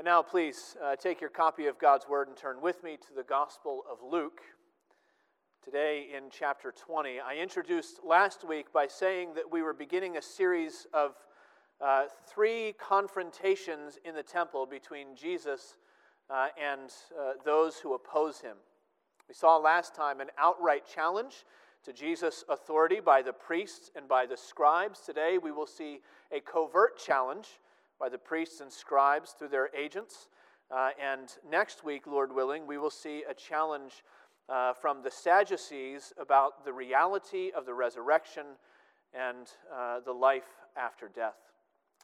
And now please take your copy of God's Word and turn with me to the Gospel of Luke. Today in chapter 20, I introduced last week by saying that we were beginning a series of three confrontations in the temple between Jesus and those who oppose him. We saw last time an outright challenge to Jesus' authority by the priests and by the scribes. Today we will see a covert challenge by the priests and scribes through their agents. And next week, Lord willing, we will see a challenge from the Sadducees about the reality of the resurrection and the life after death.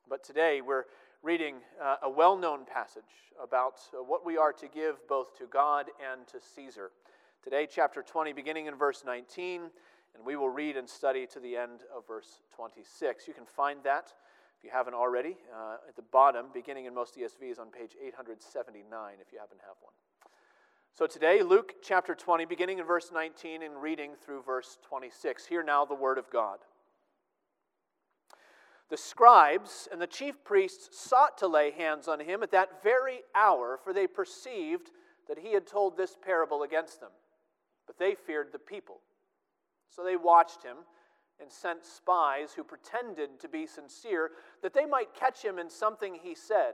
But today we're reading a well-known passage about what we are to give both to God and to Caesar. Today, chapter 20, beginning in verse 19, and we will read and study to the end of verse 26. You can find that, if you haven't already, at the bottom, beginning in most ESVs on page 879, if you happen to have one. So today, Luke chapter 20, beginning in verse 19, and reading through verse 26. Hear now the word of God. The scribes and the chief priests sought to lay hands on him at that very hour, for they perceived that he had told this parable against them. But they feared the people. So they watched him and sent spies who pretended to be sincere, that they might catch him in something he said,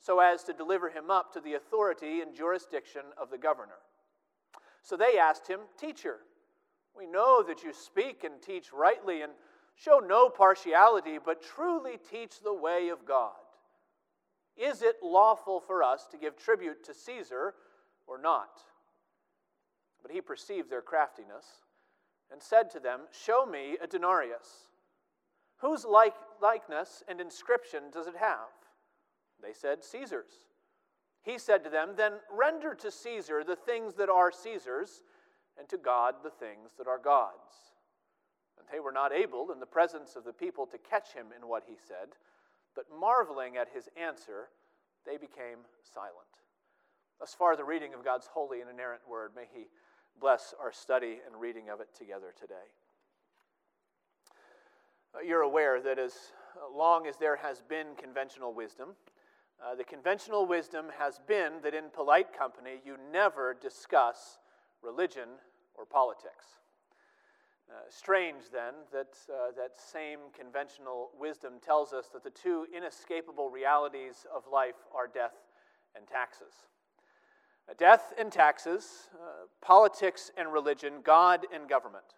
so as to deliver him up to the authority and jurisdiction of the governor. So they asked him, "Teacher, we know that you speak and teach rightly and show no partiality, but truly teach the way of God. Is it lawful for us to give tribute to Caesar or not?" But he perceived their craftiness and said to them, "Show me a denarius. Whose likeness and inscription does it have?" They said, "Caesar's." He said to them, "Then render to Caesar the things that are Caesar's, and to God the things that are God's." And they were not able, in the presence of the people, to catch him in what he said, but marveling at his answer, they became silent. Thus far, the reading of God's holy and inerrant word. May he bless our study and reading of it together today. You're aware that as long as there has been conventional wisdom, the conventional wisdom has been that in polite company, you never discuss religion or politics. Strange, then, that same conventional wisdom tells us that the two inescapable realities of life are death and taxes. Death and taxes, politics and religion, God and government.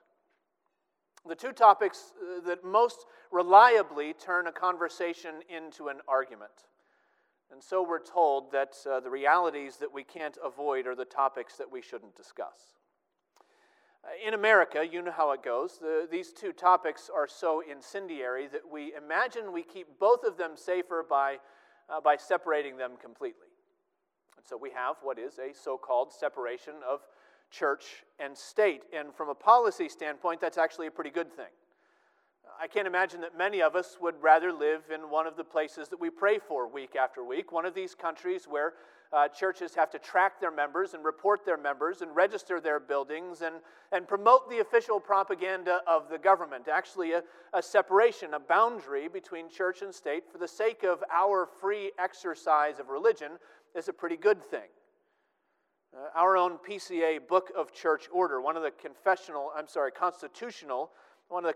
The two topics that most reliably turn a conversation into an argument. And so we're told that the realities that we can't avoid are the topics that we shouldn't discuss. In America, you know how it goes. These two topics are so incendiary that we imagine we keep both of them safer by separating them completely. And so we have what is a so-called separation of church and state. And from a policy standpoint, that's actually a pretty good thing. I can't imagine that many of us would rather live in one of the places that we pray for week after week, one of these countries where churches have to track their members and report their members and register their buildings and promote the official propaganda of the government. Actually, a separation, a boundary between church and state for the sake of our free exercise of religion is a pretty good thing. Our own PCA Book of Church Order, one of the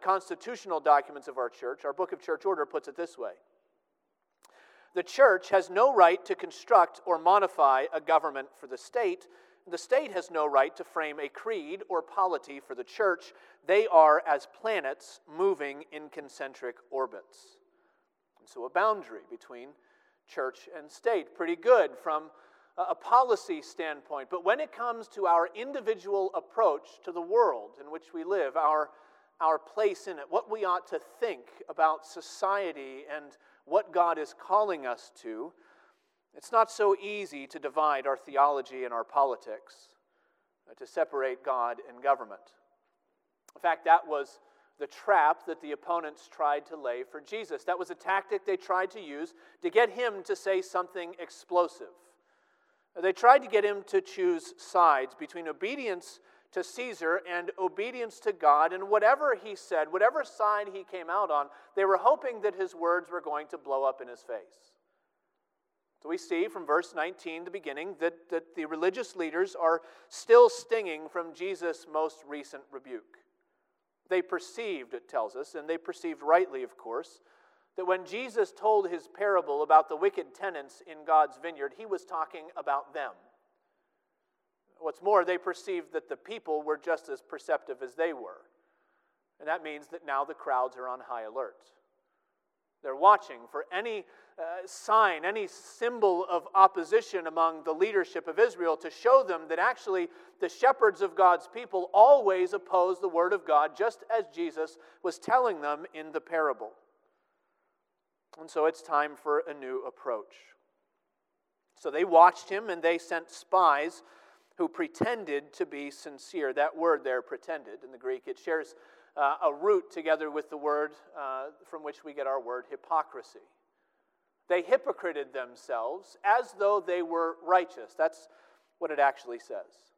constitutional documents of our church, our Book of Church Order, puts it this way: "The church has no right to construct or modify a government for the state. The state has no right to frame a creed or polity for the church. They are as planets moving in concentric orbits." And so a boundary between church and state. Pretty good from a policy standpoint. But when it comes to our individual approach to the world in which we live, our place in it, what we ought to think about society and what God is calling us to, it's not so easy to divide our theology and our politics, to separate God and government. In fact, that was the trap that the opponents tried to lay for Jesus. That was a tactic they tried to use to get him to say something explosive. They tried to get him to choose sides between obedience to Caesar and obedience to God, and whatever he said, whatever side he came out on, they were hoping that his words were going to blow up in his face. So we see from verse 19, the beginning, that the religious leaders are still stinging from Jesus' most recent rebuke. They perceived, it tells us, and they perceived rightly, of course, that when Jesus told his parable about the wicked tenants in God's vineyard, he was talking about them. What's more, they perceived that the people were just as perceptive as they were. And that means that now the crowds are on high alert. They're watching for any sign, any symbol of opposition among the leadership of Israel to show them that actually the shepherds of God's people always oppose the word of God, just as Jesus was telling them in the parable. And so it's time for a new approach. So they watched him and they sent spies who pretended to be sincere. That word there, pretended, in the Greek, it shares a root together with the word from which we get our word hypocrisy. They hypocrited themselves as though they were righteous. That's what it actually says.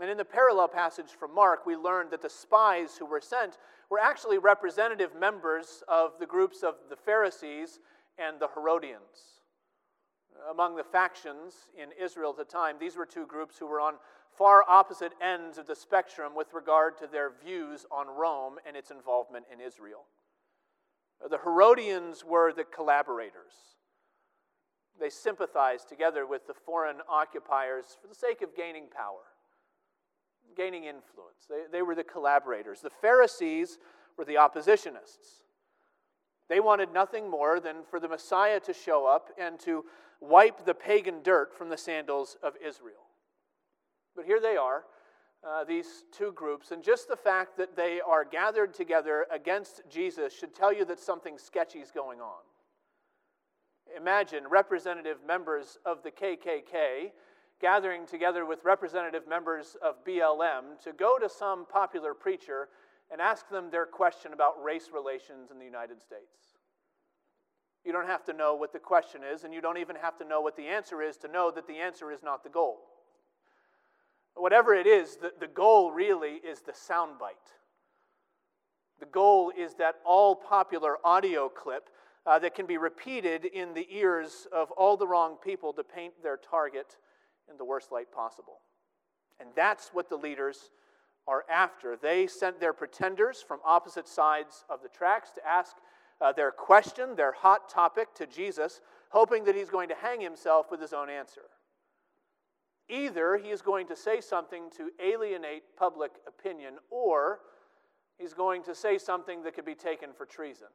And in the parallel passage from Mark, we learned that the spies who were sent were actually representative members of the groups of the Pharisees and the Herodians. Among the factions in Israel at the time, these were two groups who were on far opposite ends of the spectrum with regard to their views on Rome and its involvement in Israel. The Herodians were the collaborators. They sympathized together with the foreign occupiers for the sake of gaining power, gaining influence. They were the collaborators. The Pharisees were the oppositionists. They wanted nothing more than for the Messiah to show up and to wipe the pagan dirt from the sandals of Israel. But here they are, these two groups, and just the fact that they are gathered together against Jesus should tell you that something sketchy is going on. Imagine representative members of the KKK gathering together with representative members of BLM to go to some popular preacher and ask them their question about race relations in the United States. You don't have to know what the question is, and you don't even have to know what the answer is to know that the answer is not the goal. Whatever it is, the goal really is the soundbite. The goal is that all-popular audio clip that can be repeated in the ears of all the wrong people to paint their target in the worst light possible. And that's what the leaders are after. They sent their pretenders from opposite sides of the tracks to ask their question, their hot topic, to Jesus, hoping that he's going to hang himself with his own answer. Either he is going to say something to alienate public opinion, or he's going to say something that could be taken for treason.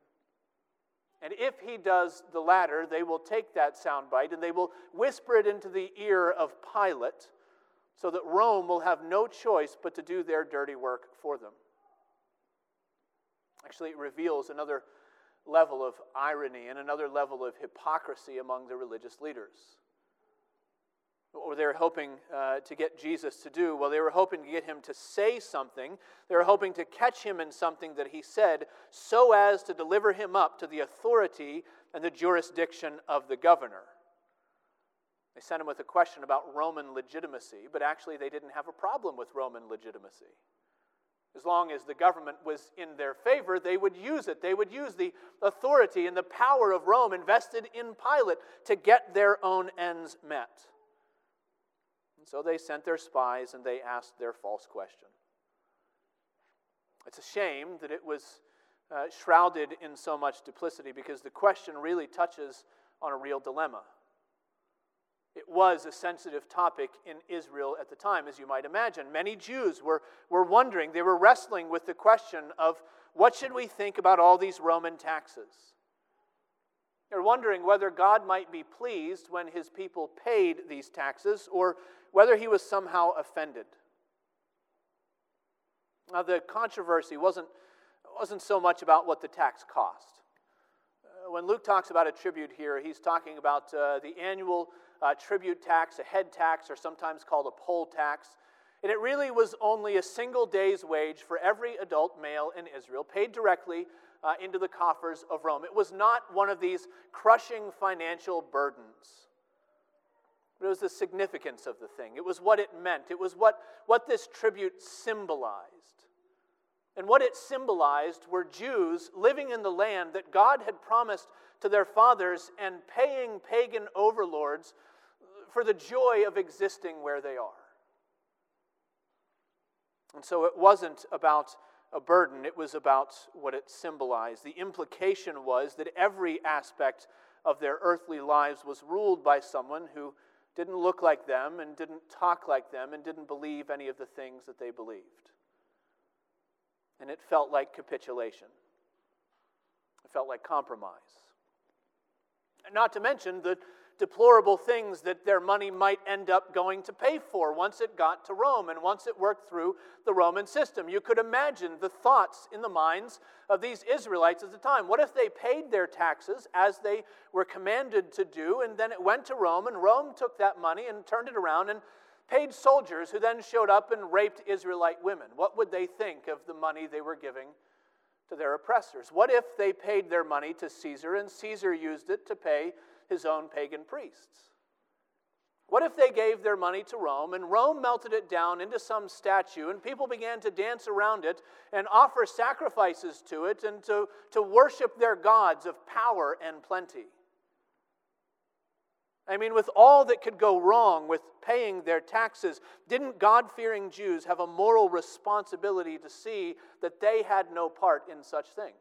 And if he does the latter, they will take that soundbite and they will whisper it into the ear of Pilate, so that Rome will have no choice but to do their dirty work for them. Actually, it reveals another level of irony and another level of hypocrisy among the religious leaders. What were they hoping to get Jesus to do? Well, they were hoping to get him to say something. They were hoping to catch him in something that he said so as to deliver him up to the authority and the jurisdiction of the governor. They sent him with a question about Roman legitimacy, but actually they didn't have a problem with Roman legitimacy. As long as the government was in their favor, they would use it. They would use the authority and the power of Rome invested in Pilate to get their own ends met. And so they sent their spies and they asked their false question. It's a shame that it was shrouded in so much duplicity, because the question really touches on a real dilemma. It was a sensitive topic in Israel at the time, as you might imagine. Many Jews were wondering, they were wrestling with the question of, what should we think about all these Roman taxes? They're wondering whether God might be pleased when his people paid these taxes, or whether he was somehow offended. Now, the controversy wasn't so much about what the tax cost. When Luke talks about a tribute here, he's talking about the annual tribute tax, a head tax, or sometimes called a poll tax. And it really was only a single day's wage for every adult male in Israel, paid directly into the coffers of Rome. It was not one of these crushing financial burdens. But it was the significance of the thing. It was what it meant. It was what this tribute symbolized. And what it symbolized were Jews living in the land that God had promised to their fathers and paying pagan overlords for the joy of existing where they are. And so it wasn't about a burden, it was about what it symbolized. The implication was that every aspect of their earthly lives was ruled by someone who didn't look like them and didn't talk like them and didn't believe any of the things that they believed. And it felt like capitulation. It felt like compromise. And not to mention the deplorable things that their money might end up going to pay for once it got to Rome and once it worked through the Roman system. You could imagine the thoughts in the minds of these Israelites at the time. What if they paid their taxes as they were commanded to do, and then it went to Rome, and Rome took that money and turned it around and paid soldiers who then showed up and raped Israelite women? What would they think of the money they were giving to their oppressors? What if they paid their money to Caesar and Caesar used it to pay his own pagan priests? What if they gave their money to Rome and Rome melted it down into some statue and people began to dance around it and offer sacrifices to it and to worship their gods of power and plenty? I mean, with all that could go wrong with paying their taxes, didn't God-fearing Jews have a moral responsibility to see that they had no part in such things?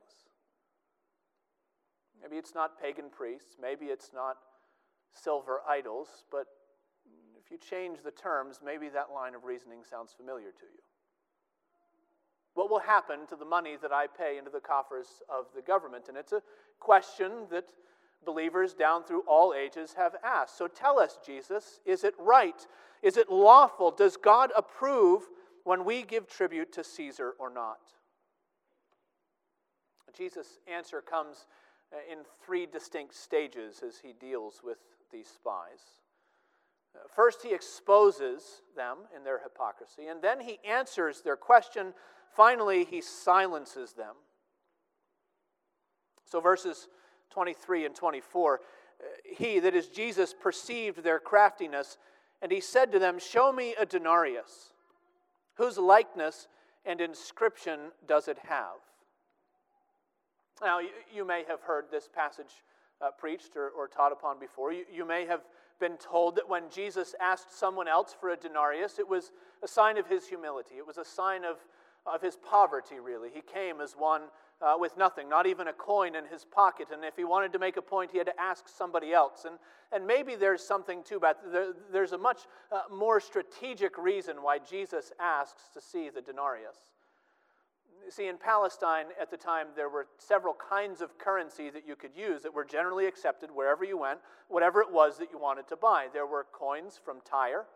Maybe it's not pagan priests, maybe it's not silver idols, but if you change the terms, maybe that line of reasoning sounds familiar to you. What will happen to the money that I pay into the coffers of the government? And it's a question that believers down through all ages have asked. So tell us, Jesus, is it right? Is it lawful? Does God approve when we give tribute to Caesar or not? Jesus' answer comes in three distinct stages as he deals with these spies. First, he exposes them in their hypocrisy, and then he answers their question. Finally, he silences them. So verses 23 and 24, he, that is Jesus, perceived their craftiness, and he said to them, "Show me a denarius. Whose likeness and inscription does it have?" Now, you may have heard this passage preached or taught upon before. You may have been told that when Jesus asked someone else for a denarius, it was a sign of his humility. It was a sign of his poverty, really. He came as one with nothing, not even a coin in his pocket. And if he wanted to make a point, he had to ask somebody else. And maybe there's something too bad. There's a much more strategic reason why Jesus asks to see the denarius. You see, in Palestine at the time, there were several kinds of currency that you could use that were generally accepted wherever you went, whatever it was that you wanted to buy. There were coins from Tyre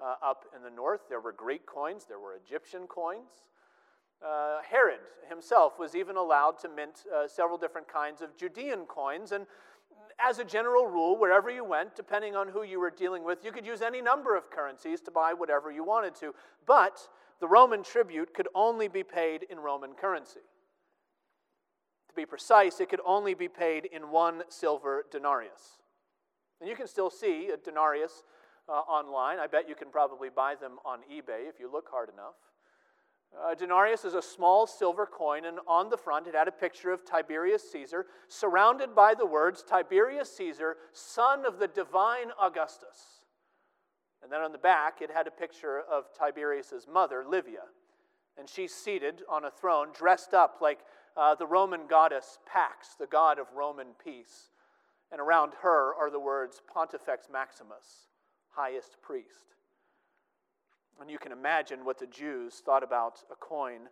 up in the north. There were Greek coins. There were Egyptian coins. Herod himself was even allowed to mint several different kinds of Judean coins. And as a general rule, wherever you went, depending on who you were dealing with, you could use any number of currencies to buy whatever you wanted to. But the Roman tribute could only be paid in Roman currency. To be precise, it could only be paid in one silver denarius. And you can still see a denarius online. I bet you can probably buy them on eBay if you look hard enough. A denarius is a small silver coin, and on the front it had a picture of Tiberius Caesar, surrounded by the words, "Tiberius Caesar, son of the divine Augustus." And then on the back, it had a picture of Tiberius' mother, Livia. And she's seated on a throne, dressed up like the Roman goddess Pax, the god of Roman peace. And around her are the words, "Pontifex Maximus," highest priest. And you can imagine what the Jews thought about a coin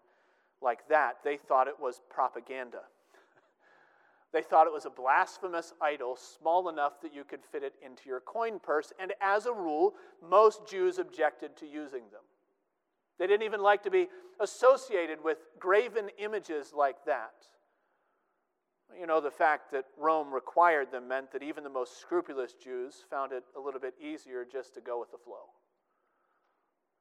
like that. They thought it was propaganda. They thought it was a blasphemous idol small enough that you could fit it into your coin purse, and as a rule, most Jews objected to using them. They didn't even like to be associated with graven images like that. You know, the fact that Rome required them meant that even the most scrupulous Jews found it a little bit easier just to go with the flow.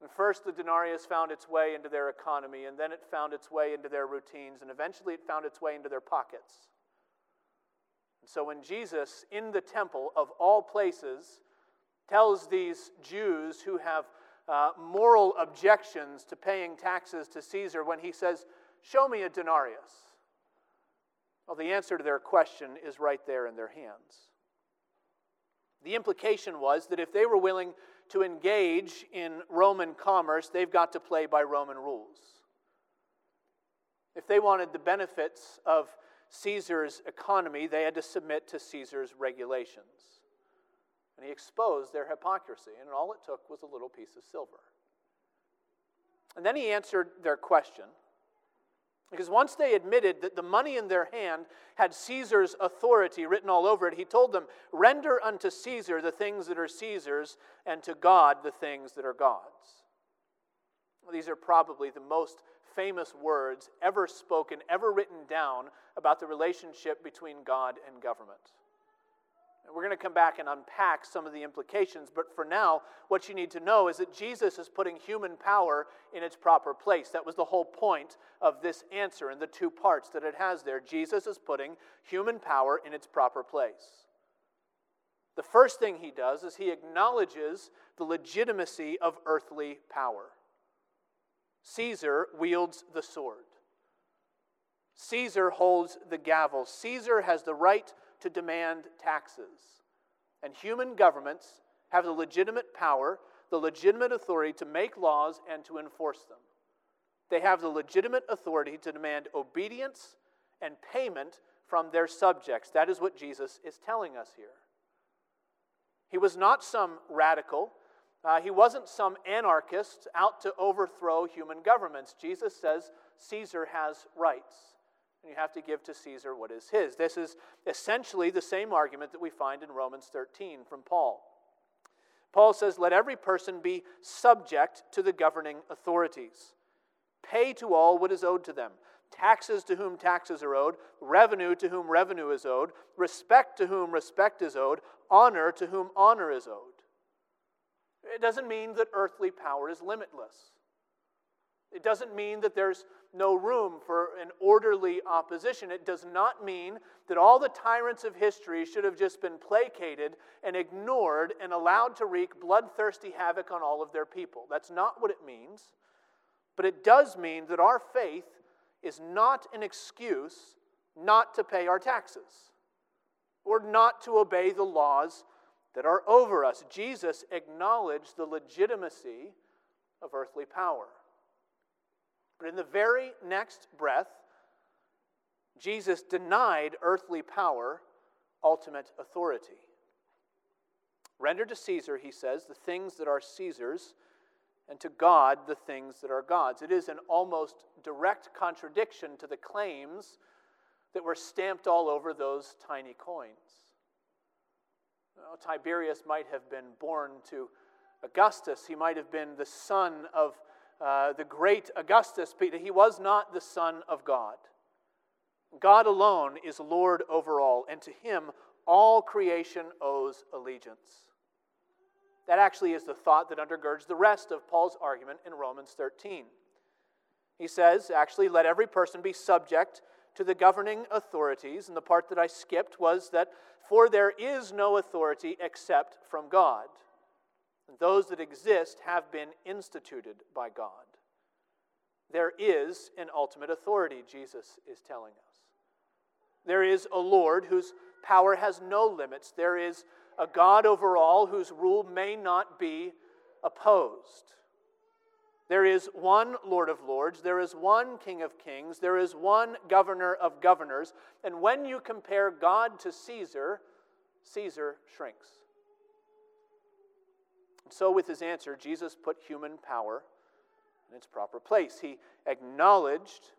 And first, the denarius found its way into their economy, and then it found its way into their routines, and eventually it found its way into their pockets. So when Jesus, in the temple of all places, tells these Jews who have moral objections to paying taxes to Caesar, when he says, "Show me a denarius," Well, the answer to their question is right there in their hands. The implication was that if they were willing to engage in Roman commerce, they've got to play by Roman rules. If they wanted the benefits of Caesar's economy, they had to submit to Caesar's regulations. And he exposed their hypocrisy, and all it took was a little piece of silver. And then he answered their question, because once they admitted that the money in their hand had Caesar's authority written all over it, he told them, "Render unto Caesar the things that are Caesar's, and to God the things that are God's." Well, these are probably the most famous words ever spoken, ever written down about the relationship between God and government. And we're going to come back and unpack some of the implications, but for now, what you need to know is that Jesus is putting human power in its proper place. That was the whole point of this answer and the two parts that it has there. Jesus is putting human power in its proper place. The first thing he does is he acknowledges the legitimacy of earthly power. Caesar wields the sword. Caesar holds the gavel. Caesar has the right to demand taxes. And human governments have the legitimate power, the legitimate authority to make laws and to enforce them. They have the legitimate authority to demand obedience and payment from their subjects. That is what Jesus is telling us here. He was not some radical. He wasn't some anarchist out to overthrow human governments. Jesus says Caesar has rights, and you have to give to Caesar what is his. This is essentially the same argument that we find in Romans 13 from Paul. Paul says, "Let every person be subject to the governing authorities. Pay to all what is owed to them. Taxes to whom taxes are owed, revenue to whom revenue is owed, respect to whom respect is owed, honor to whom honor is owed." It doesn't mean that earthly power is limitless. It doesn't mean that there's no room for an orderly opposition. It does not mean that all the tyrants of history should have just been placated and ignored and allowed to wreak bloodthirsty havoc on all of their people. That's not what it means. But it does mean that our faith is not an excuse not to pay our taxes or not to obey the laws that are over us. Jesus acknowledged the legitimacy of earthly power. But in the very next breath, Jesus denied earthly power ultimate authority. "Render to Caesar," he says, "the things that are Caesar's, and to God the things that are God's." It is an almost direct contradiction to the claims that were stamped all over those tiny coins. Tiberius might have been born to Augustus. He might have been the son of the great Augustus, but he was not the son of God. God alone is Lord over all, and to him all creation owes allegiance. That actually is the thought that undergirds the rest of Paul's argument in Romans 13. He says, actually, "Let every person be subject to the governing authorities," and the part that I skipped was that, "for there is no authority except from God, and those that exist have been instituted by God." There is an ultimate authority, Jesus is telling us. There is a Lord whose power has no limits. There is a God over all whose rule may not be opposed. There is one Lord of Lords, there is one King of Kings, there is one Governor of Governors, and when you compare God to Caesar, Caesar shrinks. And so with his answer, Jesus put human power in its proper place. He acknowledged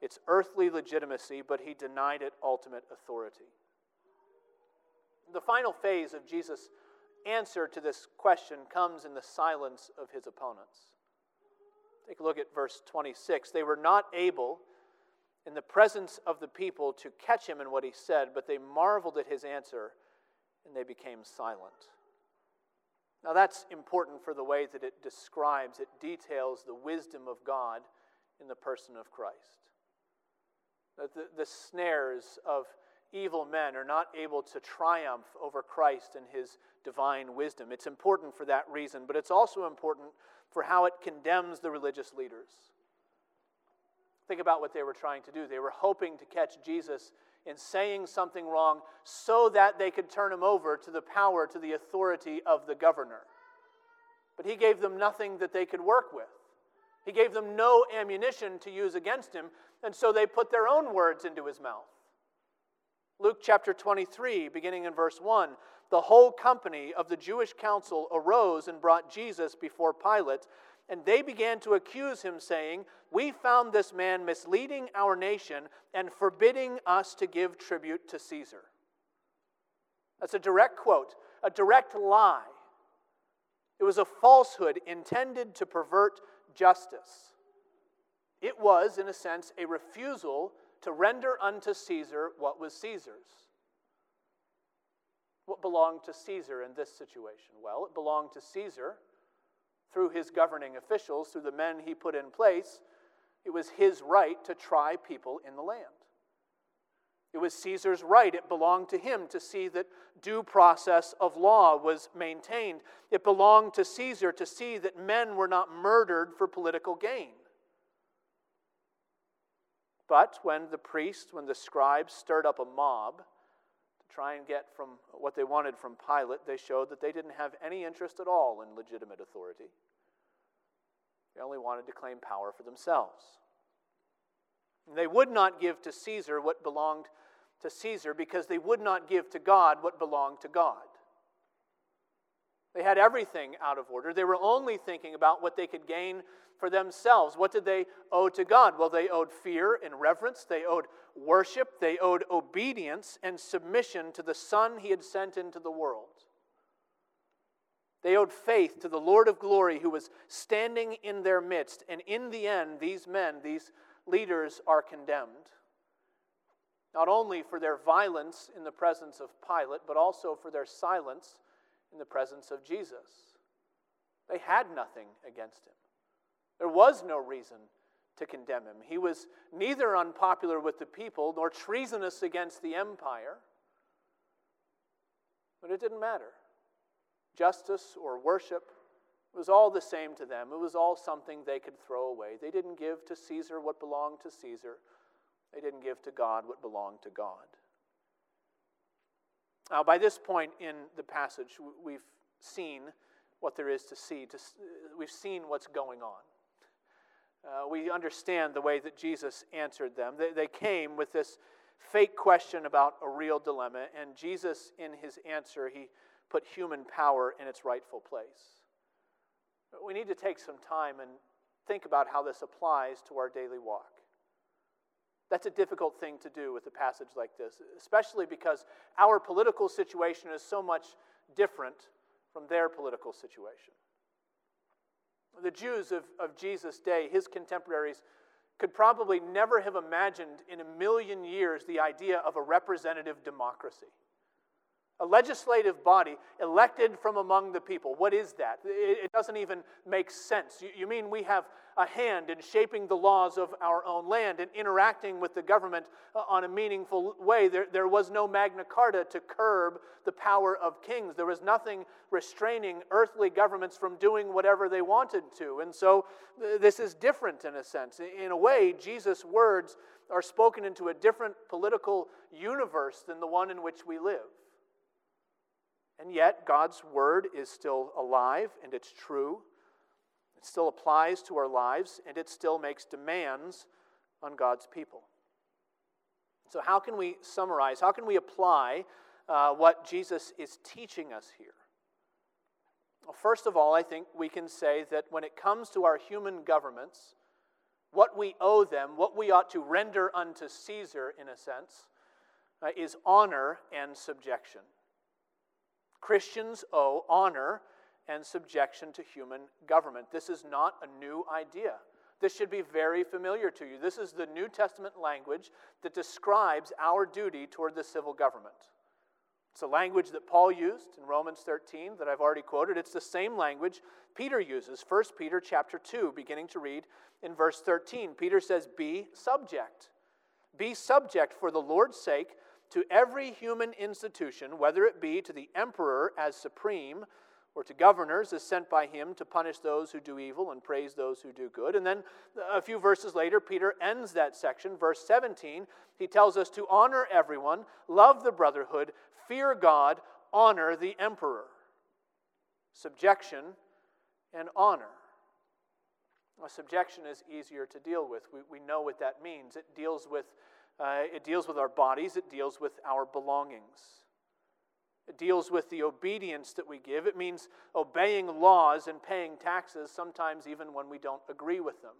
its earthly legitimacy, but he denied it ultimate authority. The final phase of Jesus' answer to this question comes in the silence of his opponents. Take a look at verse 26. "They were not able, in the presence of the people, to catch him in what he said, but they marveled at his answer, and they became silent." Now that's important for the way that it describes, it details the wisdom of God in the person of Christ. The snares of evil men are not able to triumph over Christ and his divine wisdom. It's important for that reason, but it's also important for how it condemns the religious leaders. Think about what they were trying to do. They were hoping to catch Jesus in saying something wrong so that they could turn him over to the power, to the authority of the governor. But he gave them nothing that they could work with. He gave them no ammunition to use against him, and so they put their own words into his mouth. Luke chapter 23, beginning in verse 1, the whole company of the Jewish council arose and brought Jesus before Pilate, and they began to accuse him, saying, "We found this man misleading our nation and forbidding us to give tribute to Caesar." That's a direct quote, a direct lie. It was a falsehood intended to pervert justice. It was, in a sense, a refusal to render unto Caesar what was Caesar's. What belonged to Caesar in this situation? Well, it belonged to Caesar through his governing officials, through the men he put in place. It was his right to try people in the land. It was Caesar's right. It belonged to him to see that due process of law was maintained. It belonged to Caesar to see that men were not murdered for political gain. But when the priests, when the scribes stirred up a mob to try and get from what they wanted from Pilate, they showed that they didn't have any interest at all in legitimate authority. They only wanted to claim power for themselves. And they would not give to Caesar what belonged to Caesar because they would not give to God what belonged to God. They had everything out of order. They were only thinking about what they could gain for themselves. What did they owe to God? Well, they owed fear and reverence. They owed worship. They owed obedience and submission to the Son he had sent into the world. They owed faith to the Lord of glory who was standing in their midst. And in the end, these men, these leaders are condemned, not only for their violence in the presence of Pilate, but also for their silence in the presence of Jesus. They had nothing against him. There was no reason to condemn him. He was neither unpopular with the people nor treasonous against the empire. But it didn't matter. Justice or worship, it was all the same to them. It was all something they could throw away. They didn't give to Caesar what belonged to Caesar. They didn't give to God what belonged to God. Now, by this point in the passage, we've seen what there is to see. We've seen what's going on. We understand the way that Jesus answered them. They came with this fake question about a real dilemma, and Jesus, in his answer, he put human power in its rightful place. We need to take some time and think about how this applies to our daily walk. That's a difficult thing to do with a passage like this, especially because our political situation is so much different from their political situation. The Jews of Jesus' day, his contemporaries, could probably never have imagined in a million years the idea of a representative democracy. A legislative body elected from among the people. What is that? It doesn't even make sense. You mean we have a hand in shaping the laws of our own land and interacting with the government on a meaningful way. There was no Magna Carta to curb the power of kings. There was nothing restraining earthly governments from doing whatever they wanted to. And so this is different in a sense. In a way, Jesus' words are spoken into a different political universe than the one in which we live. And yet, God's word is still alive and it's true. It still applies to our lives and it still makes demands on God's people. So how can we summarize, how can we apply what Jesus is teaching us here? Well, first of all, I think we can say that when it comes to our human governments, what we owe them, what we ought to render unto Caesar, in a sense, is honor and subjection. Christians owe honor and subjection to human government. This is not a new idea. This should be very familiar to you. This is the New Testament language that describes our duty toward the civil government. It's a language that Paul used in Romans 13 that I've already quoted. It's the same language Peter uses, 1 Peter chapter 2, beginning to read in verse 13. Peter says, "Be subject. Be subject for the Lord's sake, to every human institution, whether it be to the emperor as supreme or to governors is sent by him to punish those who do evil and praise those who do good. And then a few verses later, Peter ends that section. Verse 17, he tells us to honor everyone, love the brotherhood, fear God, honor the emperor. Subjection and honor. Well, subjection is easier to deal with. We know what that means. It deals with our bodies. It deals with our belongings. It deals with the obedience that we give. It means obeying laws and paying taxes, sometimes even when we don't agree with them.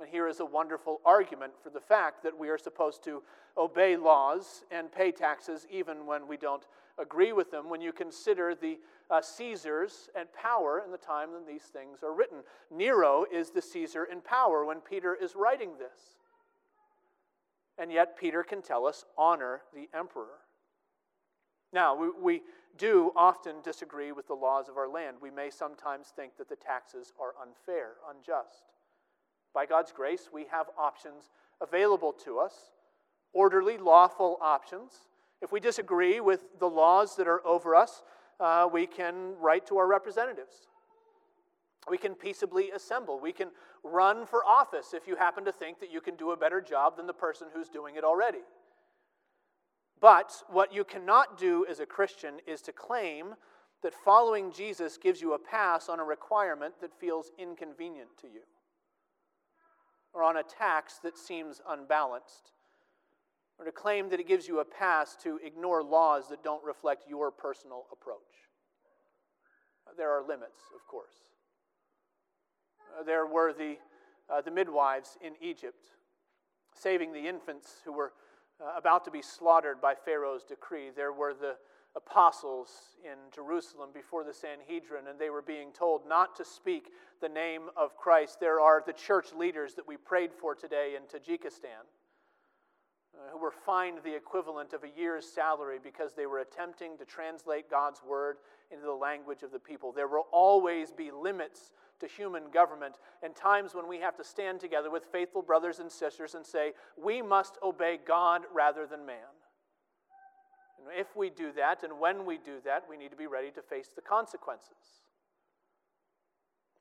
And here is a wonderful argument for the fact that we are supposed to obey laws and pay taxes even when we don't agree with them, when you consider the Caesars and power in the time when these things are written. Nero is the Caesar in power when Peter is writing this. And yet Peter can tell us, honor the emperor. Now, we do often disagree with the laws of our land. We may sometimes think that the taxes are unfair, unjust. By God's grace, we have options available to us, orderly, lawful options. If we disagree with the laws that are over us, we can write to our representatives. We can peaceably assemble. We can run for office if you happen to think that you can do a better job than the person who's doing it already. But what you cannot do as a Christian is to claim that following Jesus gives you a pass on a requirement that feels inconvenient to you, or on a tax that seems unbalanced, or to claim that it gives you a pass to ignore laws that don't reflect your personal approach. There are limits, of course. There were the midwives in Egypt saving the infants who were about to be slaughtered by Pharaoh's decree. There were the apostles in Jerusalem before the Sanhedrin, and they were being told not to speak the name of Christ. There are the church leaders that we prayed for today in Tajikistan, who were fined the equivalent of a year's salary because they were attempting to translate God's word into the language of the people. There will always be limits to human government, and times when we have to stand together with faithful brothers and sisters and say, we must obey God rather than man. And if we do that, and when we do that, we need to be ready to face the consequences.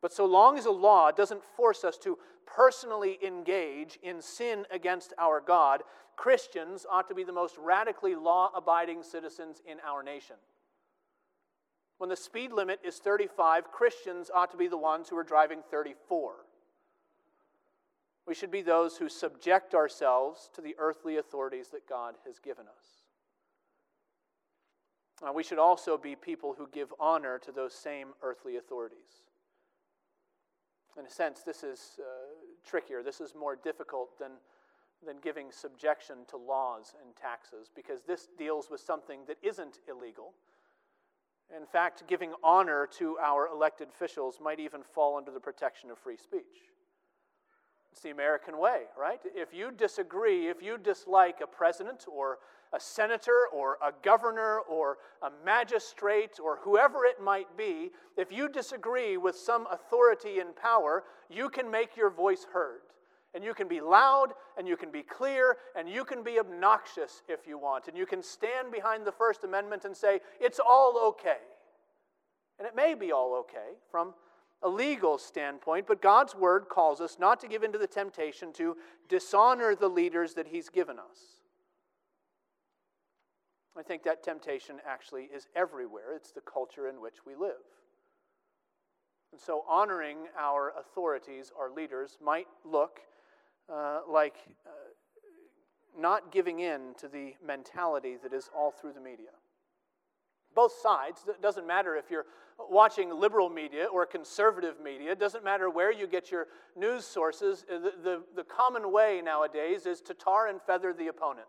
But so long as a law doesn't force us to personally engage in sin against our God, Christians ought to be the most radically law-abiding citizens in our nation. When the speed limit is 35, Christians ought to be the ones who are driving 34. We should be those who subject ourselves to the earthly authorities that God has given us. We should also be people who give honor to those same earthly authorities. In a sense, this is trickier. This is more difficult than giving subjection to laws and taxes, because this deals with something that isn't illegal. In fact, giving honor to our elected officials might even fall under the protection of free speech. It's the American way, right? If you disagree, if you dislike a president or a senator or a governor or a magistrate or whoever it might be, if you disagree with some authority in power, you can make your voice heard. And you can be loud, and you can be clear, and you can be obnoxious if you want. And you can stand behind the First Amendment and say, it's all okay. And it may be all okay from a legal standpoint, but God's word calls us not to give in to the temptation to dishonor the leaders that he's given us. I think that temptation actually is everywhere. It's the culture in which we live. And so honoring our authorities, our leaders, might look like not giving in to the mentality that is all through the media. Both sides. It doesn't matter if you're watching liberal media or conservative media. It doesn't matter where you get your news sources. The common way nowadays is to tar and feather the opponent.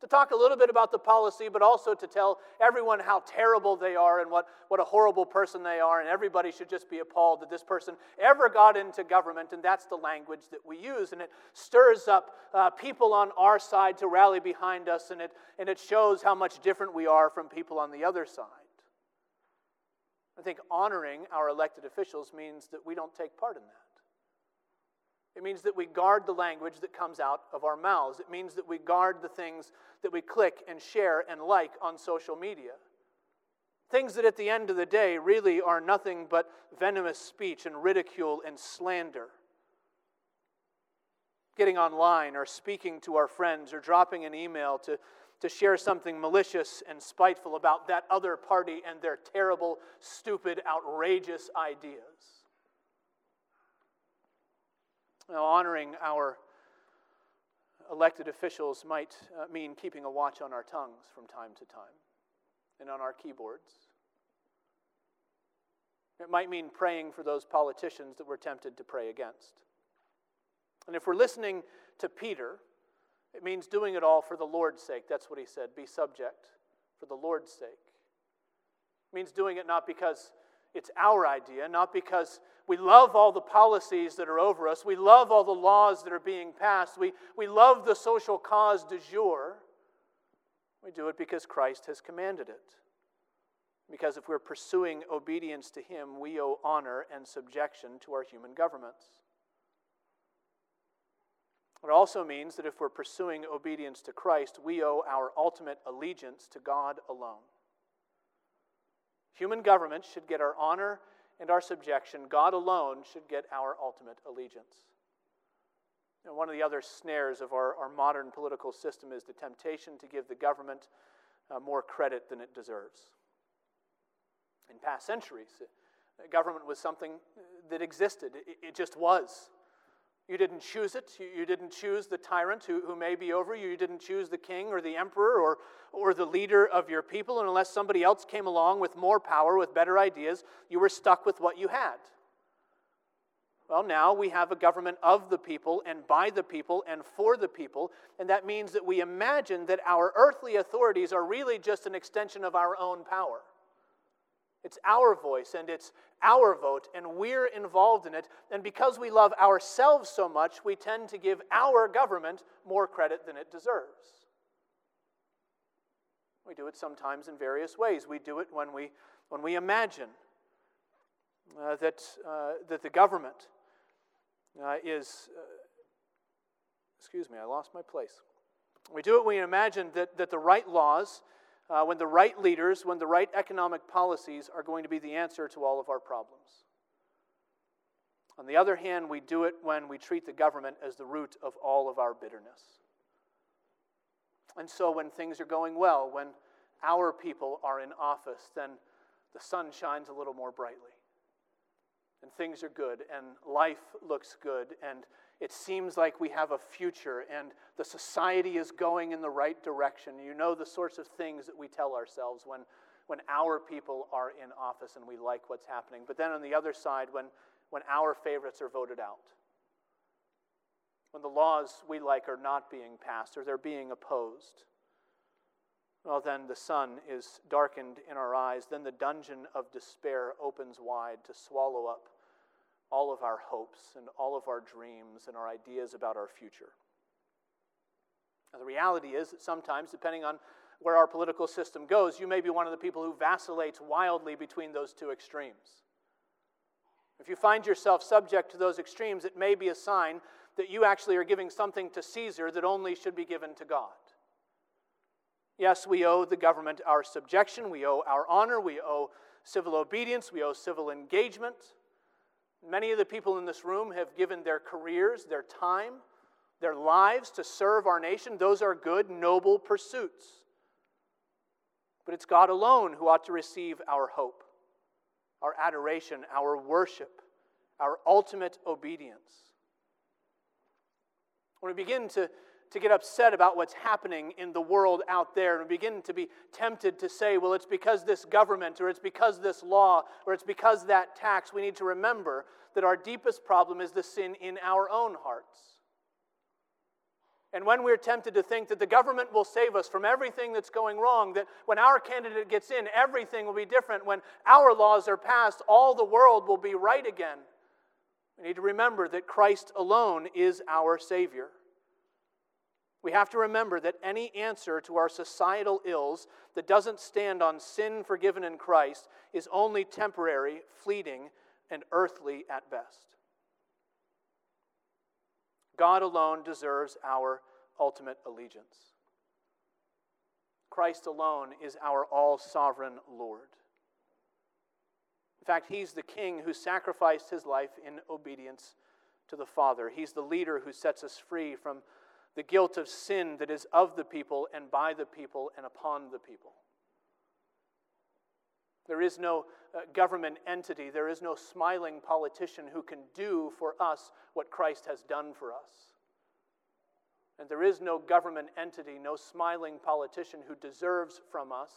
To talk a little bit about the policy, but also to tell everyone how terrible they are and what a horrible person they are, and everybody should just be appalled that this person ever got into government, and that's the language that we use. And it stirs up people on our side to rally behind us, and it shows how much different we are from people on the other side. I think honoring our elected officials means that we don't take part in that. It means that we guard the language that comes out of our mouths. It means that we guard the things that we click and share and like on social media. Things that at the end of the day really are nothing but venomous speech and ridicule and slander. Getting online or speaking to our friends or dropping an email to share something malicious and spiteful about that other party and their terrible, stupid, outrageous ideas. Now, honoring our elected officials might mean keeping a watch on our tongues from time to time and on our keyboards. It might mean praying for those politicians that we're tempted to pray against. And if we're listening to Peter, it means doing it all for the Lord's sake. That's what he said, be subject for the Lord's sake. It means doing it not because it's our idea, not because we love all the policies that are over us, we love all the laws that are being passed, we love the social cause du jour. We do it because Christ has commanded it. Because if we're pursuing obedience to him, we owe honor and subjection to our human governments. It also means that if we're pursuing obedience to Christ, we owe our ultimate allegiance to God alone. Human government should get our honor and our subjection. God alone should get our ultimate allegiance. And one of the other snares of our modern political system is the temptation to give the government more credit than it deserves. In past centuries, government was something that existed. It just was. You didn't choose it. You didn't choose the tyrant who may be over you. You didn't choose the king or the emperor or the leader of your people. And unless somebody else came along with more power, with better ideas, you were stuck with what you had. Well, now we have a government of the people and by the people and for the people. And that means that we imagine that our earthly authorities are really just an extension of our own power. It's our voice and it's our vote, and we're involved in it. And because we love ourselves so much, we tend to give our government more credit than it deserves. We do it sometimes in various ways. We do it when we imagine that the government is... excuse me, I lost my place. We do it when we imagine that the right laws... when the right leaders, when the right economic policies are going to be the answer to all of our problems. On the other hand, we do it when we treat the government as the root of all of our bitterness. And so when things are going well, when our people are in office, then the sun shines a little more brightly. And things are good, and life looks good, and it seems like we have a future, and the society is going in the right direction. You know the sorts of things that we tell ourselves when our people are in office and we like what's happening. But then on the other side, when our favorites are voted out, when the laws we like are not being passed or they're being opposed, well, then the sun is darkened in our eyes. Then the dungeon of despair opens wide to swallow up all of our hopes and all of our dreams and our ideas about our future. Now, the reality is that sometimes, depending on where our political system goes, you may be one of the people who vacillates wildly between those two extremes. If you find yourself subject to those extremes, it may be a sign that you actually are giving something to Caesar that only should be given to God. Yes, we owe the government our subjection, we owe our honor, we owe civil obedience, we owe civil engagement. Many of the people in this room have given their careers, their time, their lives to serve our nation. Those are good, noble pursuits. But it's God alone who ought to receive our hope, our adoration, our worship, our ultimate obedience. When we begin to get upset about what's happening in the world out there, and begin to be tempted to say, well, it's because this government, or it's because this law, or it's because that tax, we need to remember that our deepest problem is the sin in our own hearts. And when we're tempted to think that the government will save us from everything that's going wrong, that when our candidate gets in, everything will be different. When our laws are passed, all the world will be right again. We need to remember that Christ alone is our Savior. We have to remember that any answer to our societal ills that doesn't stand on sin forgiven in Christ is only temporary, fleeting, and earthly at best. God alone deserves our ultimate allegiance. Christ alone is our all-sovereign Lord. In fact, he's the king who sacrificed his life in obedience to the Father. He's the leader who sets us free from the guilt of sin that is of the people and by the people and upon the people. There is no government entity, there is no smiling politician who can do for us what Christ has done for us. And there is no government entity, no smiling politician who deserves from us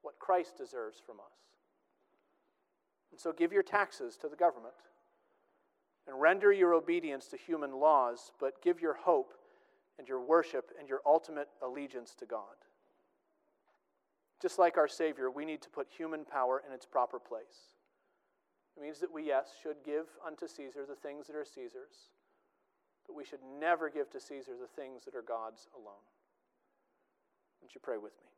what Christ deserves from us. And so give your taxes to the government and render your obedience to human laws, but give your hope and your worship and your ultimate allegiance to God. Just like our Savior, we need to put human power in its proper place. It means that we, yes, should give unto Caesar the things that are Caesar's, but we should never give to Caesar the things that are God's alone. Won't you pray with me?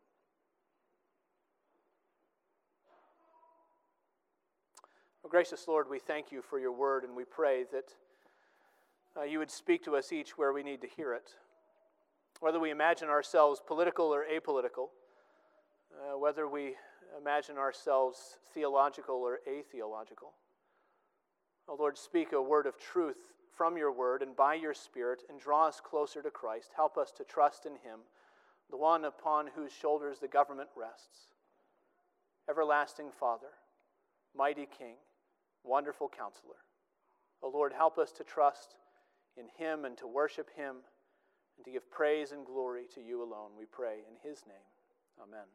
Oh, gracious Lord, we thank you for your word, and we pray that you would speak to us each where we need to hear it. Whether we imagine ourselves political or apolitical, whether we imagine ourselves theological or atheological. Oh, Lord, speak a word of truth from your word and by your Spirit, and draw us closer to Christ. Help us to trust in him, the one upon whose shoulders the government rests. Everlasting Father, mighty King, wonderful Counselor. Oh, Lord, help us to trust in him and to worship him and to give praise and glory to you alone, we pray in his name. Amen.